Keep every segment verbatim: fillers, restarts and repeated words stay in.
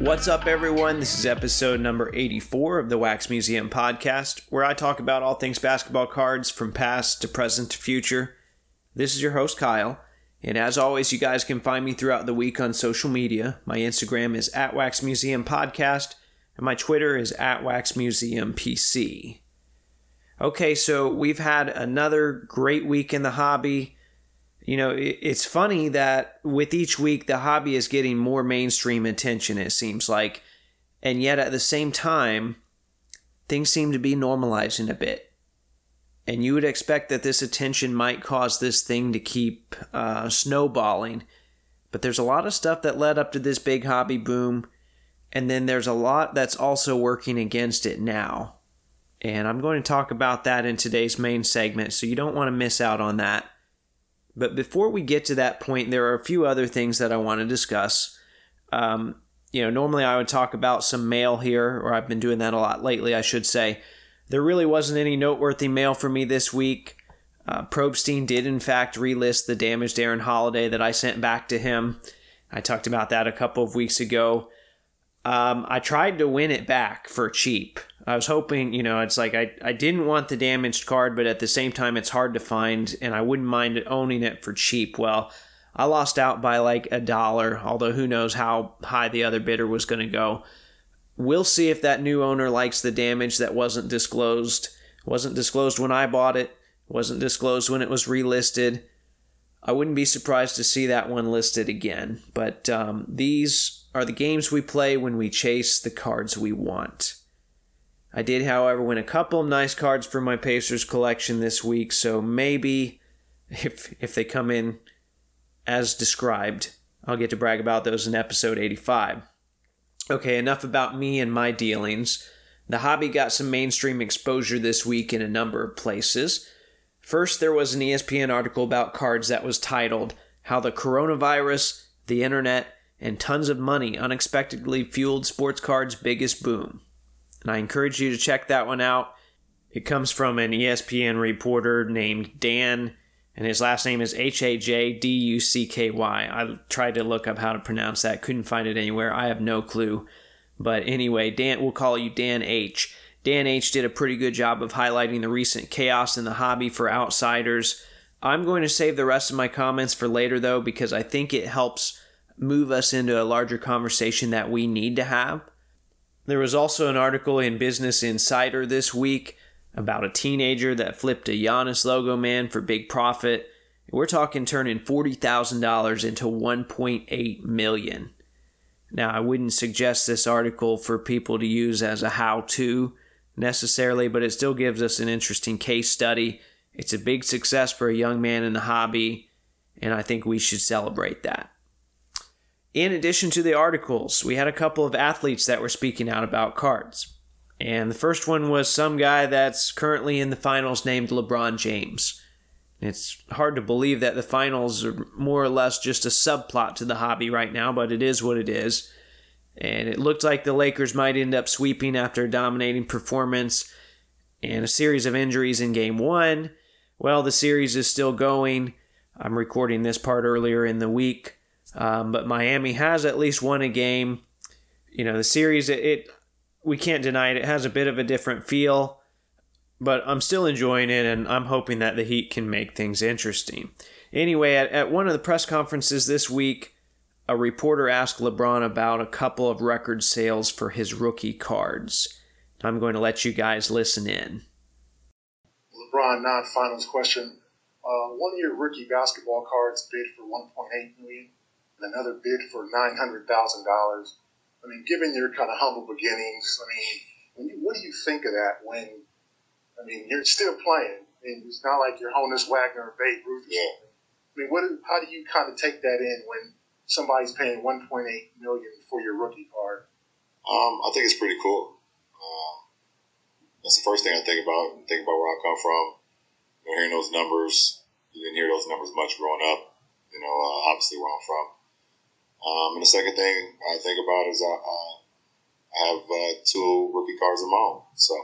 What's up, everyone? This is episode number eighty-four of the Wax Museum podcast, where I talk about all things basketball cards from past to present to future. This is your host, Kyle, and as always, you guys can find me throughout the week on social media. My Instagram is at Wax Museum Podcast, and my Twitter is at Wax Museum P C. Okay, so we've had another great week in the hobby. You know, it's funny that with each week, the hobby is getting more mainstream attention, it seems like. And yet at the same time, things seem to be normalizing a bit. And you would expect that this attention might cause this thing to keep uh, snowballing. But there's a lot of stuff that led up to this big hobby boom. And then there's a lot that's also working against it now. And I'm going to talk about that in today's main segment, so you don't want to miss out on that. But before we get to that point, there are a few other things that I want to discuss. Um, you know, normally I would talk about some mail here, or I've been doing that a lot lately, I should say. There really wasn't any noteworthy mail for me this week. Uh, Probstein did, in fact, relist the damaged Aaron Holiday that I sent back to him. I talked about that a couple of weeks ago. Um, I tried to win it back for cheap. I was hoping, you know, it's like I, I didn't want the damaged card, but at the same time, it's hard to find, and I wouldn't mind owning it for cheap. Well, I lost out by like a dollar, although who knows how high the other bidder was going to go. We'll see if that new owner likes the damage that wasn't disclosed. Wasn't disclosed when I bought it. Wasn't disclosed when it was relisted. I wouldn't be surprised to see that one listed again. But um, these are the games we play when we chase the cards we want. I did, however, win a couple of nice cards for my Pacers collection this week, so maybe if if they come in as described, I'll get to brag about those in episode eighty-five. Okay, enough about me and my dealings. The hobby got some mainstream exposure this week in a number of places. First, there was an E S P N article about cards that was titled, "How the Coronavirus, the Internet, and Tons of Money Unexpectedly Fueled Sports Cards' Biggest Boom." And I encourage you to check that one out. It comes from an E S P N reporter named Dan, and his last name is H A J D U C K Y. I tried to look up how to pronounce that. Couldn't find it anywhere. I have no clue. But anyway, Dan, we'll call you Dan H. Dan H did a pretty good job of highlighting the recent chaos in the hobby for outsiders. I'm going to save the rest of my comments for later, though, because I think it helps move us into a larger conversation that we need to have. There was also an article in Business Insider this week about a teenager that flipped a Giannis logo man for big profit. We're talking turning forty thousand dollars into one point eight million dollars. Now, I wouldn't suggest this article for people to use as a how-to necessarily, but it still gives us an interesting case study. It's a big success for a young man in the hobby, and I think we should celebrate that. In addition to the articles, we had a couple of athletes that were speaking out about cards. And the first one was some guy that's currently in the finals named LeBron James. It's hard to believe that the finals are more or less just a subplot to the hobby right now, but it is what it is. And it looked like the Lakers might end up sweeping after a dominating performance and a series of injuries in game one. Well, the series is still going. I'm recording this part earlier in the week. Um, but Miami has at least won a game. You know, the series, it, it we can't deny it. It has a bit of a different feel, but I'm still enjoying it, and I'm hoping that the Heat can make things interesting. Anyway, at, at one of the press conferences this week, a reporter asked LeBron about a couple of record sales for his rookie cards. I'm going to let you guys listen in. LeBron non-finals question. Uh, one of your rookie basketball cards bid for one point eight million dollars. Another bid for nine hundred thousand dollars. I mean, given your kind of humble beginnings, I mean, when you, what do you think of that when, I mean, you're still playing, and it's not like you're Honus Wagner or Babe Ruth or something. I mean, what? how do you kind of take that in when somebody's paying one point eight million dollars for your rookie card? Um, I think it's pretty cool. Um, that's the first thing I think about, and think about where I come from. You know, hearing those numbers, you didn't hear those numbers much growing up, you know, uh, obviously where I'm from. Um, and the second thing I think about is I, uh, I have uh, two rookie cards of my own, so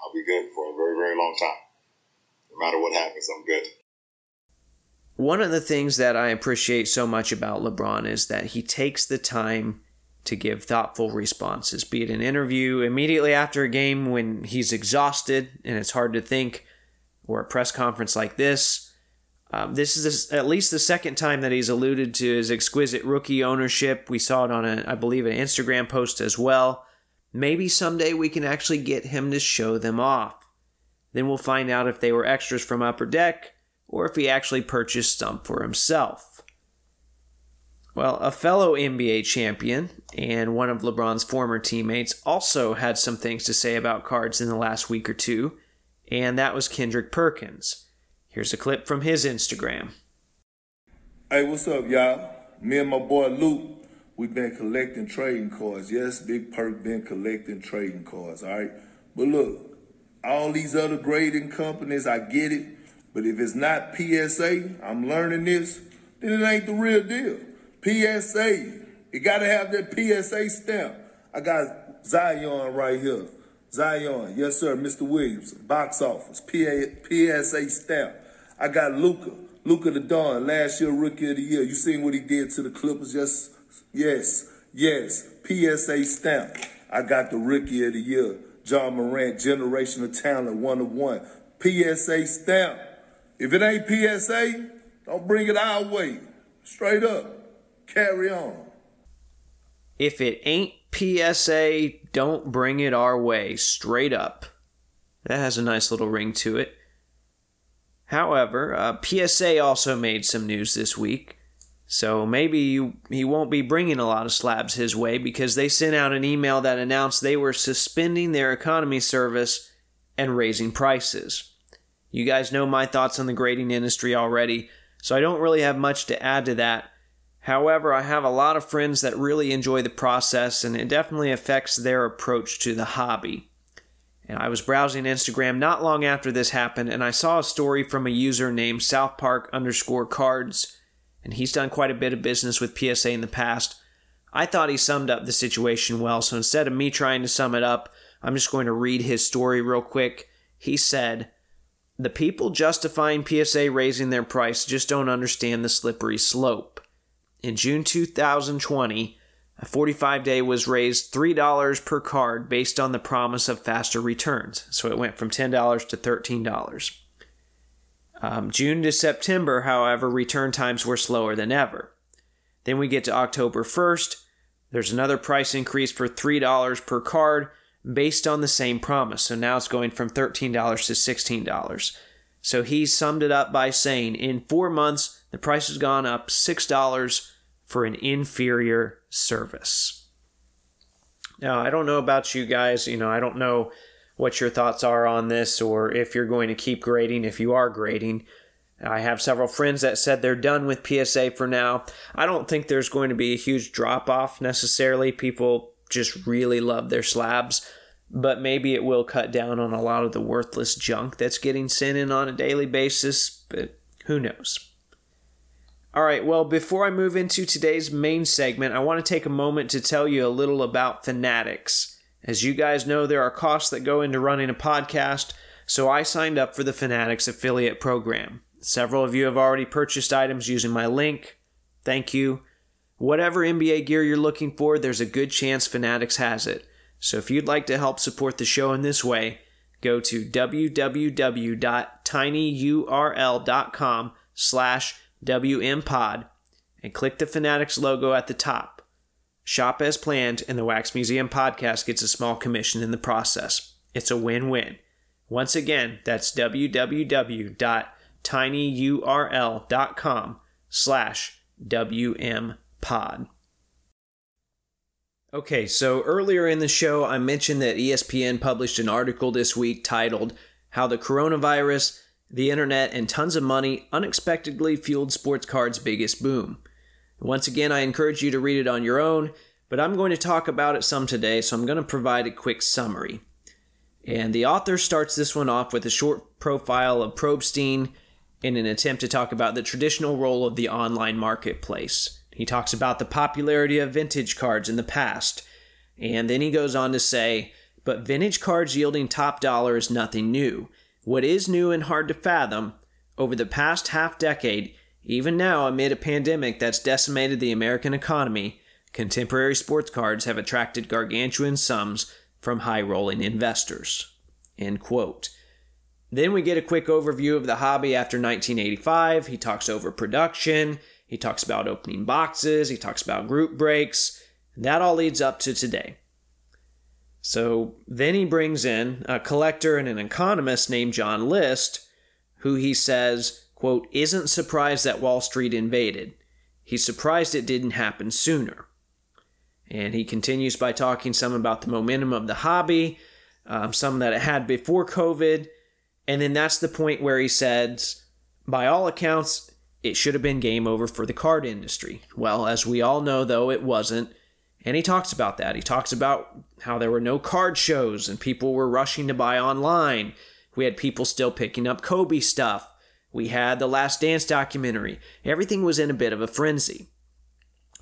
I'll be good for a very, very long time. No matter what happens, I'm good. One of the things that I appreciate so much about LeBron is that he takes the time to give thoughtful responses, be it an interview immediately after a game when he's exhausted and it's hard to think, or a press conference like this. Um, this is at least the second time that he's alluded to his exquisite rookie ownership. We saw it on, a, I believe, an Instagram post as well. Maybe someday we can actually get him to show them off. Then we'll find out if they were extras from Upper Deck or if he actually purchased some for himself. Well, a fellow N B A champion and one of LeBron's former teammates also had some things to say about cards in the last week or two, and that was Kendrick Perkins. Here's a clip from his Instagram. Hey, what's up, y'all? Me and my boy Luke, we've been collecting trading cards. Yes, Big Perk been collecting trading cards, all right? But look, all these other grading companies, I get it, but if it's not P S A, I'm learning this, then it ain't the real deal. P S A, you gotta have that P S A stamp. I got Zion right here. Zion, yes sir, Mister Williams, box office, P A, P S A stamp. I got Luka, Luka the Don, last year Rookie of the Year. You seen what he did to the Clippers? Yes, yes, yes, P S A stamp. I got the Rookie of the Year, John Morant, Generational Talent one oh one, P S A stamp. If it ain't P S A, don't bring it our way, straight up. Carry on. If it ain't P S A, don't bring it our way, straight up. That has a nice little ring to it. However, uh, P S A also made some news this week, so maybe you, he won't be bringing a lot of slabs his way, because they sent out an email that announced they were suspending their economy service and raising prices. You guys know my thoughts on the grading industry already, so I don't really have much to add to that. However, I have a lot of friends that really enjoy the process, and it definitely affects their approach to the hobby. And I was browsing Instagram not long after this happened, and I saw a story from a user named Southpark underscore cards, and he's done quite a bit of business with P S A in the past. I thought he summed up the situation well, so instead of me trying to sum it up, I'm just going to read his story real quick. He said, "The people justifying P S A raising their price just don't understand the slippery slope. In June two thousand twenty, a forty-five day was raised three dollars per card based on the promise of faster returns." So it went from ten dollars to thirteen dollars. Um, June to September, however, return times were slower than ever. Then we get to October first. There's another price increase for three dollars per card based on the same promise. So now it's going from thirteen dollars to sixteen dollars. So he summed it up by saying, in four months, the price has gone up six dollars for an inferior service. Now, I don't know about you guys. You know, I don't know what your thoughts are on this, or if you're going to keep grading, if you are grading. I have several friends that said they're done with P S A for now. I don't think there's going to be a huge drop-off necessarily. People just really love their slabs, but maybe it will cut down on a lot of the worthless junk that's getting sent in on a daily basis, but who knows? All right, well, before I move into today's main segment, I want to take a moment to tell you a little about Fanatics. As you guys know, there are costs that go into running a podcast, so I signed up for the Fanatics affiliate program. Several of you have already purchased items using my link. Thank you. Whatever N B A gear you're looking for, there's a good chance Fanatics has it. So if you'd like to help support the show in this way, go to www.tinyurl.com slash W M Pod and click the Fanatics logo at the top. Shop as planned, and the Wax Museum podcast gets a small commission in the process. It's a win-win. Once again, that's www.tinyurl.com slash WMPod. Okay, so earlier in the show, I mentioned that E S P N published an article this week titled, "How the Coronavirus, the Internet, and Tons of Money Unexpectedly Fueled Sports Cards' Biggest Boom." Once again, I encourage you to read it on your own, but I'm going to talk about it some today, so I'm going to provide a quick summary. And the author starts this one off with a short profile of Probstein in an attempt to talk about the traditional role of the online marketplace. He talks about the popularity of vintage cards in the past, and then he goes on to say, "But vintage cards yielding top dollar is nothing new. What is new and hard to fathom, over the past half decade, even now amid a pandemic that's decimated the American economy, Contemporary sports cards have attracted gargantuan sums from high-rolling investors." End quote. Then we get a quick overview of the hobby after nineteen eighty-five. He talks over production. He talks about opening boxes. He talks about group breaks. And that all leads up to today. So then he brings in a collector and an economist named John List, who he says, quote, "isn't surprised that Wall Street invaded. He's surprised it didn't happen sooner." And he continues by talking some about the momentum of the hobby, um, some that it had before COVID. And then that's the point where he says, by all accounts, it should have been game over for the card industry. Well, as we all know, though, it wasn't. And he talks about that. He talks about how there were no card shows and people were rushing to buy online. We had people still picking up Kobe stuff. We had the Last Dance documentary. Everything was in a bit of a frenzy.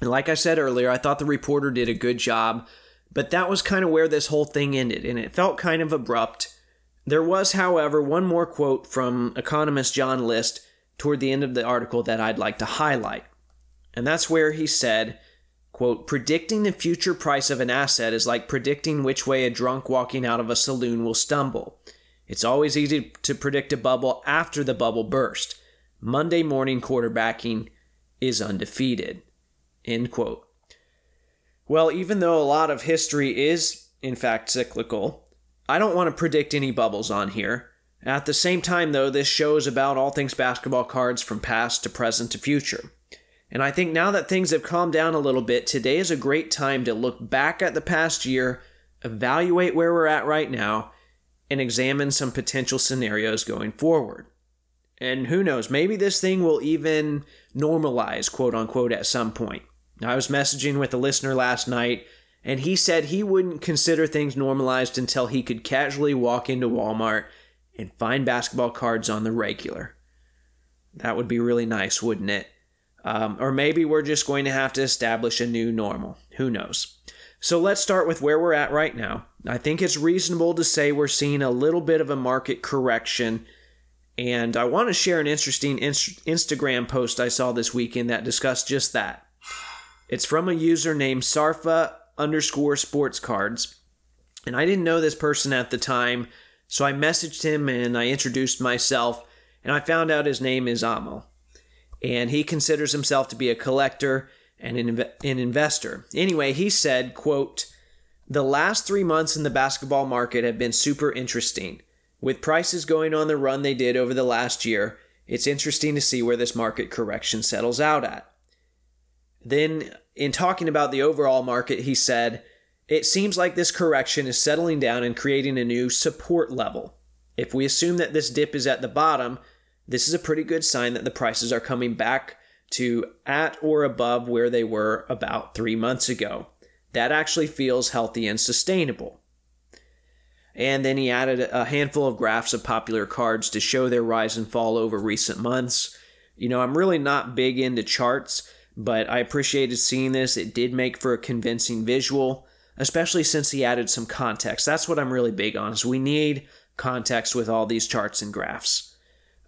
And like I said earlier, I thought the reporter did a good job, but that was kind of where this whole thing ended, and it felt kind of abrupt. There was, however, one more quote from economist John List toward the end of the article that I'd like to highlight. And that's where he said, quote, "Predicting the future price of an asset is like predicting which way a drunk walking out of a saloon will stumble. It's always easy to predict a bubble after the bubble burst. Monday morning quarterbacking is undefeated." End quote. Well, even though a lot of history is, in fact, cyclical, I don't want to predict any bubbles on here. At the same time, though, this show is about all things basketball cards from past to present to future. And I think now that things have calmed down a little bit, today is a great time to look back at the past year, evaluate where we're at right now, and examine some potential scenarios going forward. And who knows, maybe this thing will even normalize, quote unquote, at some point. I was messaging with a listener last night, and he said he wouldn't consider things normalized until he could casually walk into Walmart and find basketball cards on the regular. That would be really nice, wouldn't it? Um, or maybe we're just going to have to establish a new normal. Who knows? So let's start with where we're at right now. I think it's reasonable to say we're seeing a little bit of a market correction. And I want to share an interesting inst- Instagram post I saw this weekend that discussed just that. It's from a user named Sarfa underscore sports cards. And I didn't know this person at the time, so I messaged him and I introduced myself. And I found out his name is Amo. And he considers himself to be a collector and an, inv- an investor. Anyway, he said, quote, "The last three months in the basketball market have been super interesting. With prices going on the run they did over the last year, it's interesting to see where this market correction settles out at." Then, in talking about the overall market, he said, "It seems like this correction is settling down and creating a new support level. If we assume that this dip is at the bottom, this is a pretty good sign that the prices are coming back to at or above where they were about three months ago. That actually feels healthy and sustainable." And then he added a handful of graphs of popular cards to show their rise and fall over recent months. You know, I'm really not big into charts, but I appreciated seeing this. It did make for a convincing visual, especially since he added some context. That's what I'm really big on, is we need context with all these charts and graphs.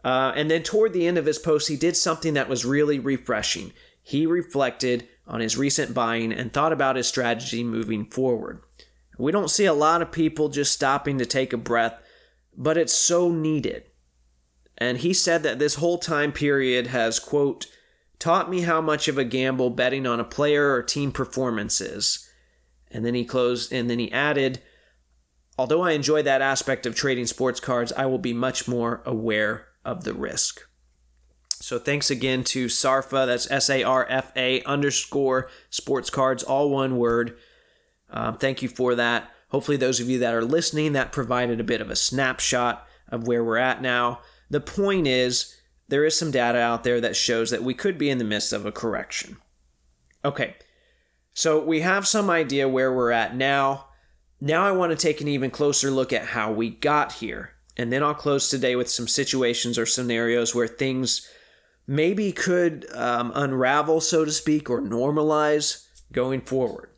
Uh, and then toward the end of his post, he did something that was really refreshing. He reflected on his recent buying and thought about his strategy moving forward. We don't see a lot of people just stopping to take a breath, but it's so needed. And he said that this whole time period has, quote, "taught me how much of a gamble betting on a player or team performance is." And then he closed, and then he added, "Although I enjoy that aspect of trading sports cards, I will be much more aware of the risk." So thanks again to Sarfa, that's S A R F A underscore sports cards, all one word. Um, thank you for that. Hopefully those of you that are listening, that provided a bit of a snapshot of where we're at now. The point is, there is some data out there that shows that we could be in the midst of a correction. Okay, so we have some idea where we're at now. Now I want to take an even closer look at how we got here. And then I'll close today with some situations or scenarios where things maybe could um, unravel, so to speak, or normalize going forward.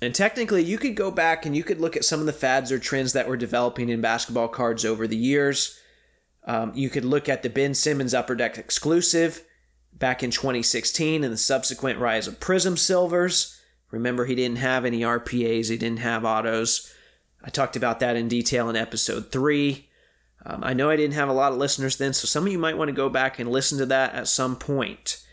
And technically, you could go back and you could look at some of the fads or trends that were developing in basketball cards over the years. Um, you could look at the Ben Simmons Upper Deck exclusive back in twenty sixteen and the subsequent rise of Prizm Silvers. Remember, he didn't have any R P As. He didn't have autos. I talked about that in detail in episode three. Um, I know I didn't have a lot of listeners then, so some of you might want to go back and listen to that at some point.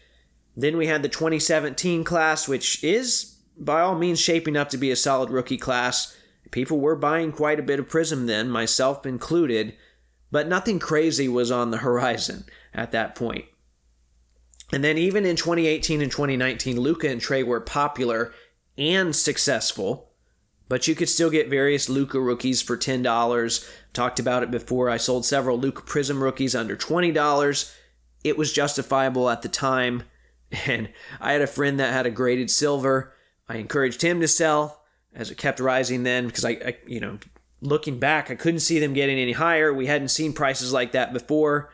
Then we had the twenty seventeen class, which is, by all means, shaping up to be a solid rookie class. People were buying quite a bit of Prizm then, myself included, but nothing crazy was on the horizon at that point. And then even in twenty eighteen and twenty nineteen, Luka and Trey were popular and successful, but you could still get various Luka rookies for ten dollars. Talked about it before. I sold several Luka Prizm rookies under twenty dollars. It was justifiable at the time. And I had a friend that had a graded silver. I encouraged him to sell as it kept rising then because I, I, you know, looking back, I couldn't see them getting any higher. We hadn't seen prices like that before.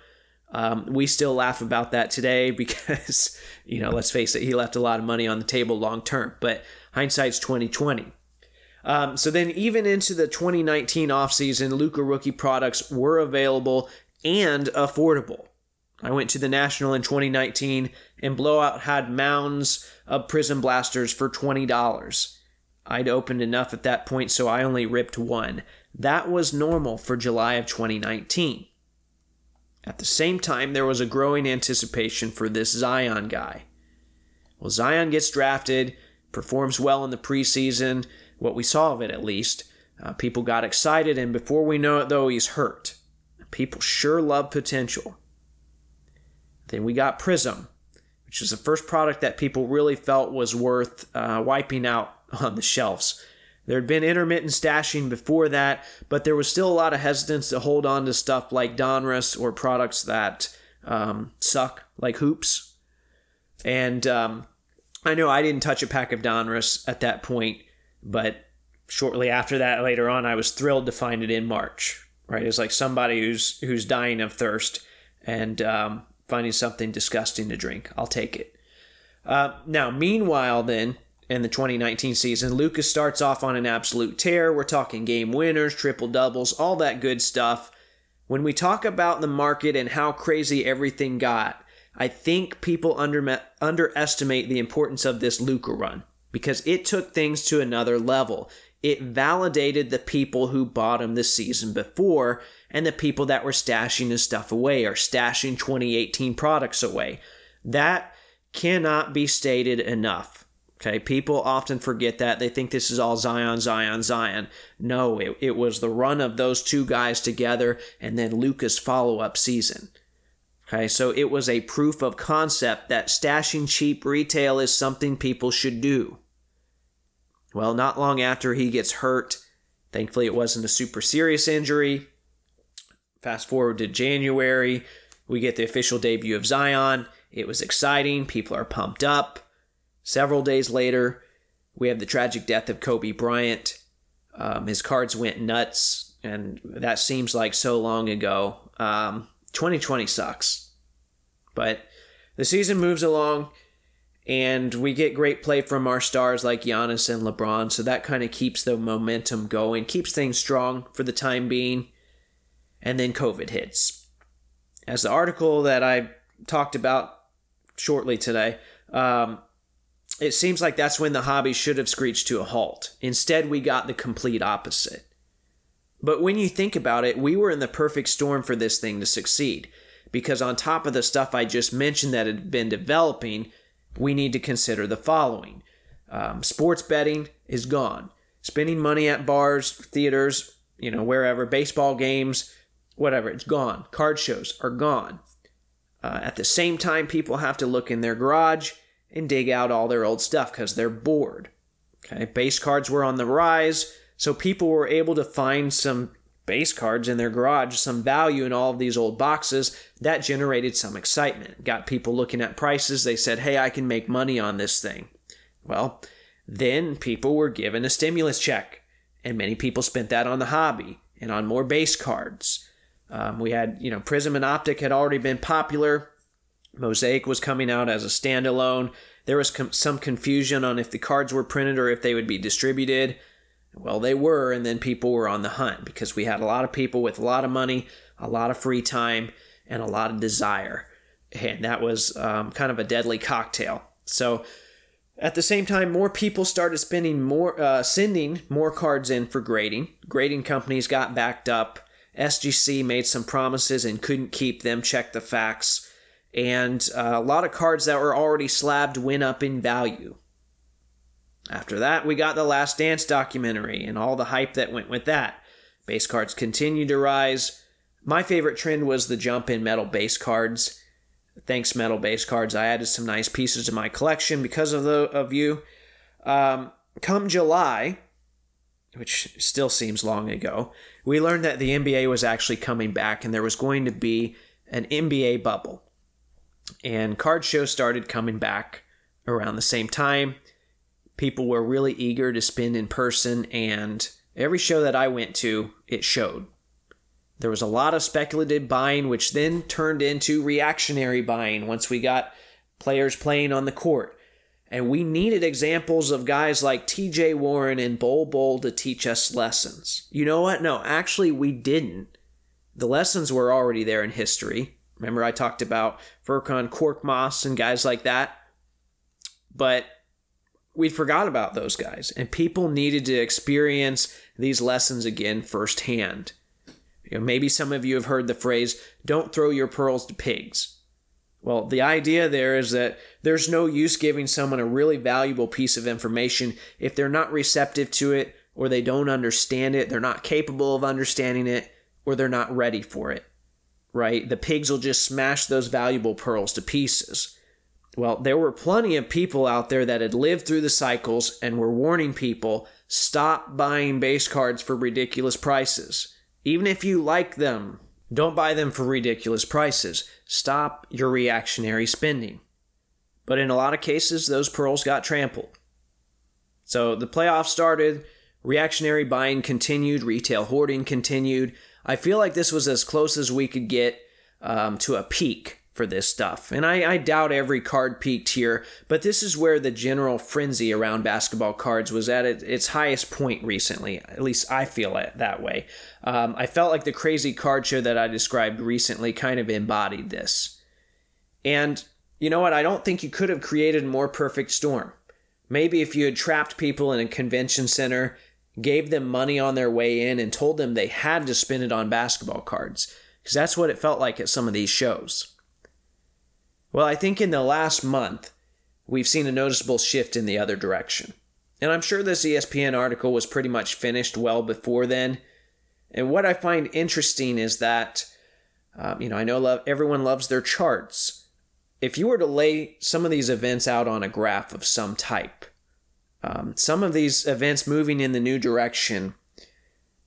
Um, we still laugh about that today because, you know, let's face it, he left a lot of money on the table long term. But hindsight's twenty twenty. Um, so then even into the twenty nineteen offseason, Luka rookie products were available and affordable. I went to the National in twenty nineteen, and Blowout had mounds of Prizm blasters for twenty dollars. I'd opened enough at that point, so I only ripped one. That was normal for July of twenty nineteen. At the same time, there was a growing anticipation for this Zion guy. Well, Zion gets drafted, performs well in the preseason, what we saw of it at least. Uh, people got excited, and before we know it, though, he's hurt. People sure love potential. Then we got Prizm, which is the first product that people really felt was worth uh, wiping out on the shelves. There had been intermittent stashing before that, but there was still a lot of hesitance to hold on to stuff like Donruss or products that um, suck, like Hoops. And um, I know I didn't touch a pack of Donruss at that point, but shortly after that, later on, I was thrilled to find it in March. Right? It's like somebody who's who's dying of thirst and Um, finding something disgusting to drink. I'll take it. Uh, now, meanwhile then, in the twenty nineteen season, Luka starts off on an absolute tear. We're talking game winners, triple doubles, all that good stuff. When we talk about the market and how crazy everything got, I think people under, underestimate the importance of this Luka run because it took things to another level. It validated the people who bought him the season before and the people that were stashing his stuff away or stashing twenty eighteen products away. That cannot be stated enough. Okay, people often forget that. They think this is all Zion, Zion, Zion. No, it, it was the run of those two guys together and then Luka's follow-up season. Okay, so it was a proof of concept that stashing cheap retail is something people should do. Well, not long after he gets hurt, thankfully it wasn't a super serious injury. Fast forward to January, we get the official debut of Zion. It was exciting. People are pumped up. Several days later, we have the tragic death of Kobe Bryant. Um, his cards went nuts, and that seems like so long ago. Um, twenty twenty sucks. But the season moves along. And we get great play from our stars like Giannis and LeBron, so that kind of keeps the momentum going, keeps things strong for the time being. And then COVID hits. As the article that I talked about shortly today, um, it seems like that's when the hobby should have screeched to a halt. Instead, we got the complete opposite. But when you think about it, we were in the perfect storm for this thing to succeed. Because on top of the stuff I just mentioned that had been developing, we need to consider the following. Um, sports betting is gone. Spending money at bars, theaters, you know, wherever, baseball games, whatever, it's gone. Card shows are gone. Uh, at the same time, people have to look in their garage and dig out all their old stuff because they're bored. Okay, base cards were on the rise, so people were able to find some base cards in their garage, some value in all of these old boxes. That generated some excitement. Got people looking at prices. They said, hey, I can make money on this thing. Well, then people were given a stimulus check, and many people spent that on the hobby and on more base cards. Um, we had, you know, Prizm and Optic had already been popular. Mosaic was coming out as a standalone. There was com- some confusion on if the cards were printed or if they would be distributed. Well, they were, and then people were on the hunt because we had a lot of people with a lot of money, a lot of free time, and a lot of desire. And that was um, kind of a deadly cocktail. So At the same time, more people started spending more, uh, sending more cards in for grading. Grading companies got backed up. S G C made some promises and couldn't keep them. Check the facts. And uh, a lot of cards that were already slabbed went up in value. After that, we got the Last Dance documentary and all the hype that went with that. Base cards continued to rise. My favorite trend was the jump in metal base cards. Thanks, metal base cards. I added some nice pieces to my collection because of the of you. Um, come July, which still seems long ago, we learned that the N B A was actually coming back and there was going to be an N B A bubble. And card shows started coming back around the same time. People were really eager to spend in person, and every show that I went to, it showed. There was a lot of speculative buying, which then turned into reactionary buying once we got players playing on the court. And we needed examples of guys like T J Warren and Bol Bol to teach us lessons. You know what? No, actually we didn't. The lessons were already there in history. Remember I talked about Furkan Korkmaz and guys like that? But we forgot about those guys, and people needed to experience these lessons again firsthand. You know, maybe some of you have heard the phrase, don't throw your pearls to pigs. Well, the idea there is that there's no use giving someone a really valuable piece of information if they're not receptive to it, or they don't understand it, they're not capable of understanding it, or they're not ready for it, right? The pigs will just smash those valuable pearls to pieces. Well, there were plenty of people out there that had lived through the cycles and were warning people, stop buying base cards for ridiculous prices. Even if you like them, don't buy them for ridiculous prices. Stop your reactionary spending. But in a lot of cases, those pearls got trampled. So the playoffs started, reactionary buying continued, retail hoarding continued. I feel like this was as close as we could get um, to a peak for this stuff. And I, I doubt every card peaked here, but this is where the general frenzy around basketball cards was at its highest point recently. At least I feel it that way. Um, I felt like the crazy card show that I described recently kind of embodied this. And you know what? I don't think you could have created a more perfect storm. Maybe if you had trapped people in a convention center, gave them money on their way in, and told them they had to spend it on basketball cards, because that's what it felt like at some of these shows. Well, I think in the last month, we've seen a noticeable shift in the other direction. And I'm sure this E S P N article was pretty much finished well before then. And what I find interesting is that, um, you know, I know love, everyone loves their charts. If you were to lay some of these events out on a graph of some type, um, some of these events moving in the new direction,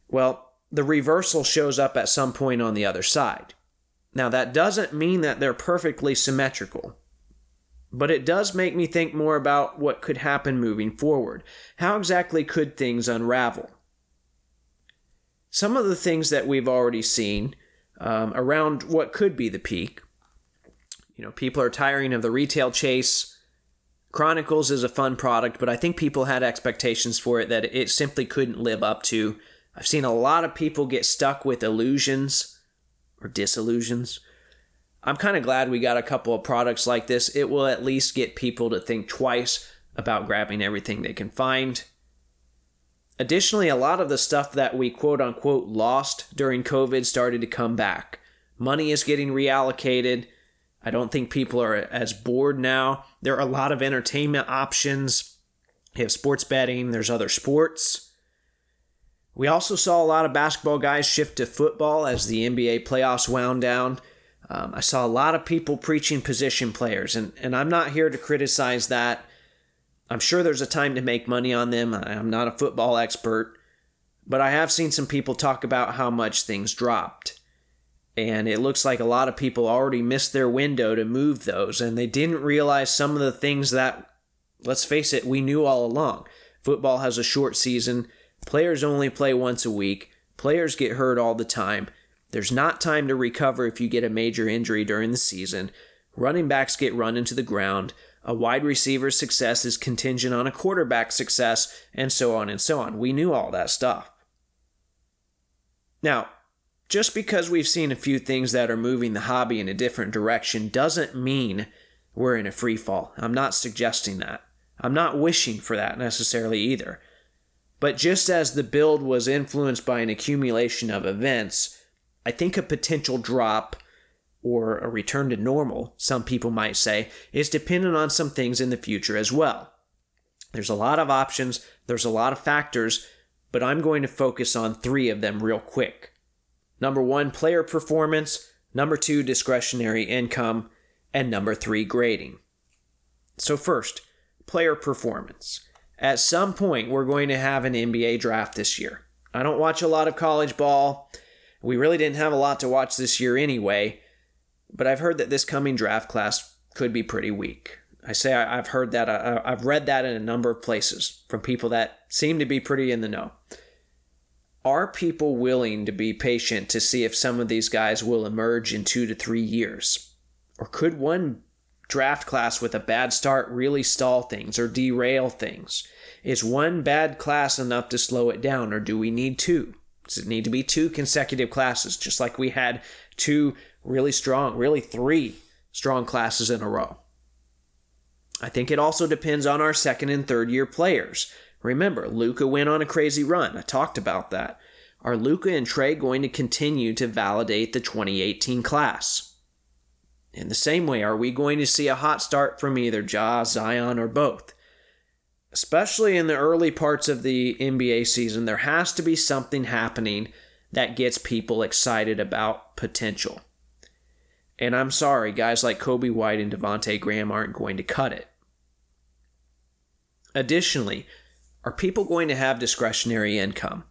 well, the reversal shows up at some point on the other side. Now, that doesn't mean that they're perfectly symmetrical, but it does make me think more about what could happen moving forward. How exactly could things unravel? Some of the things that we've already seen um, around what could be the peak, you know, people are tiring of the retail chase. Chronicles is a fun product, but I think people had expectations for it that it simply couldn't live up to. I've seen a lot of people get stuck with illusions. Or disillusions. I'm kind of glad we got a couple of products like this. It will at least get people to think twice about grabbing everything they can find. Additionally, a lot of the stuff that we quote unquote lost during COVID started to come back. Money is getting reallocated. I don't think people are as bored now. There are a lot of entertainment options. You have sports betting, there's other sports. We also saw a lot of basketball guys shift to football as the N B A playoffs wound down. Um, I saw a lot of people preaching position players, and, and I'm not here to criticize that. I'm sure there's a time to make money on them. I'm not a football expert, but I have seen some people talk about how much things dropped. And it looks like a lot of people already missed their window to move those, and they didn't realize some of the things that, let's face it, we knew all along. Football has a short season. Players only play once a week. Players get hurt all the time. There's not time to recover if you get a major injury during the season. Running backs get run into the ground. A wide receiver's success is contingent on a quarterback's success, and so on and so on. We knew all that stuff. Now, just because we've seen a few things that are moving the hobby in a different direction doesn't mean we're in a free fall. I'm not suggesting that. I'm not wishing for that necessarily either. But just as the build was influenced by an accumulation of events, I think a potential drop or a return to normal, some people might say, is dependent on some things in the future as well. There's a lot of options, there's a lot of factors, but I'm going to focus on three of them real quick. Number one, player performance. Number two, discretionary income. And number three, grading. So first, player performance. At some point, we're going to have an N B A draft this year. I don't watch a lot of college ball. We really didn't have a lot to watch this year anyway, but I've heard that this coming draft class could be pretty weak. I say I've heard that, I've read that in a number of places from people that seem to be pretty in the know. Are people willing to be patient to see if some of these guys will emerge in two to three years? Or could one draft class with a bad start really stall things or derail things? Is one bad class enough to slow it down, or do we need two? Does it need to be two consecutive classes, just like we had two really strong, really three strong classes in a row? I think it also depends on our second and third year players. Remember, Luka went on a crazy run. I talked about that. Are Luka and Trey going to continue to validate the twenty eighteen class? In the same way, are we going to see a hot start from either Ja, Zion, or both? Especially in the early parts of the N B A season, there has to be something happening that gets people excited about potential. And I'm sorry, guys like Kobe White and Devontae Graham aren't going to cut it. Additionally, are people going to have discretionary income?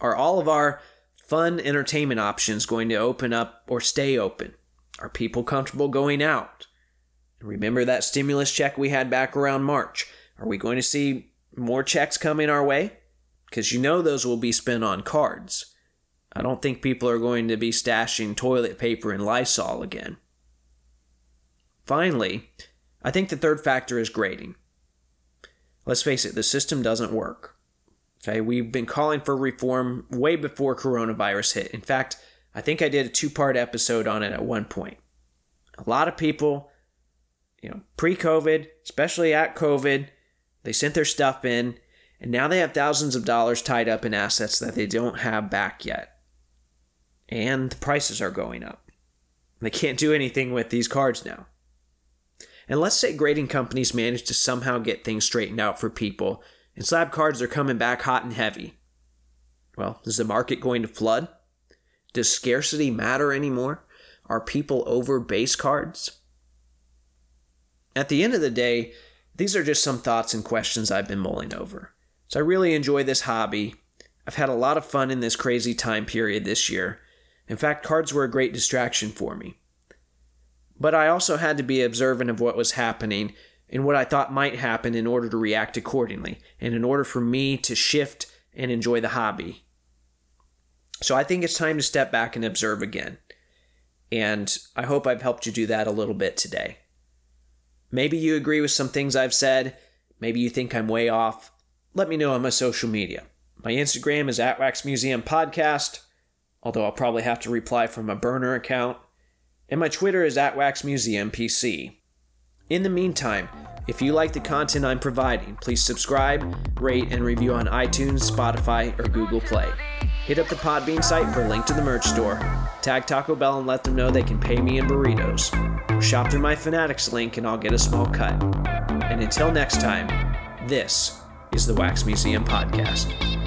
Are all of our fun entertainment options going to open up or stay open? Are people comfortable going out? Remember that stimulus check we had back around March? Are we going to see more checks coming our way? Because you know those will be spent on cards. I don't think people are going to be stashing toilet paper and Lysol again. Finally, I think the third factor is grading. Let's face it, the system doesn't work. Okay, we've been calling for reform way before coronavirus hit. In fact, I think I did a two-part episode on it at one point. A lot of people, you know, pre-COVID, especially at COVID, they sent their stuff in, and now they have thousands of dollars tied up in assets that they don't have back yet. And the prices are going up. They can't do anything with these cards now. And let's say grading companies manage to somehow get things straightened out for people, and slab cards are coming back hot and heavy. Well, is the market going to flood? Does scarcity matter anymore? Are people over base cards? At the end of the day, these are just some thoughts and questions I've been mulling over. So I really enjoy this hobby. I've had a lot of fun in this crazy time period this year. In fact, cards were a great distraction for me. But I also had to be observant of what was happening and what I thought might happen in order to react accordingly, and in order for me to shift and enjoy the hobby. So I think it's time to step back and observe again. And I hope I've helped you do that a little bit today. Maybe you agree with some things I've said. Maybe you think I'm way off. Let me know on my social media. My Instagram is at Wax Museum Podcast, although I'll probably have to reply from a burner account. And my Twitter is at Wax Museum P C. In the meantime, if you like the content I'm providing, please subscribe, rate, and review on iTunes, Spotify, or Google Play. Hit up the Podbean site for a link to the merch store, tag Taco Bell and let them know they can pay me in burritos, or shop through my Fanatics link and I'll get a small cut. And until next time, this is the Wax Museum Podcast.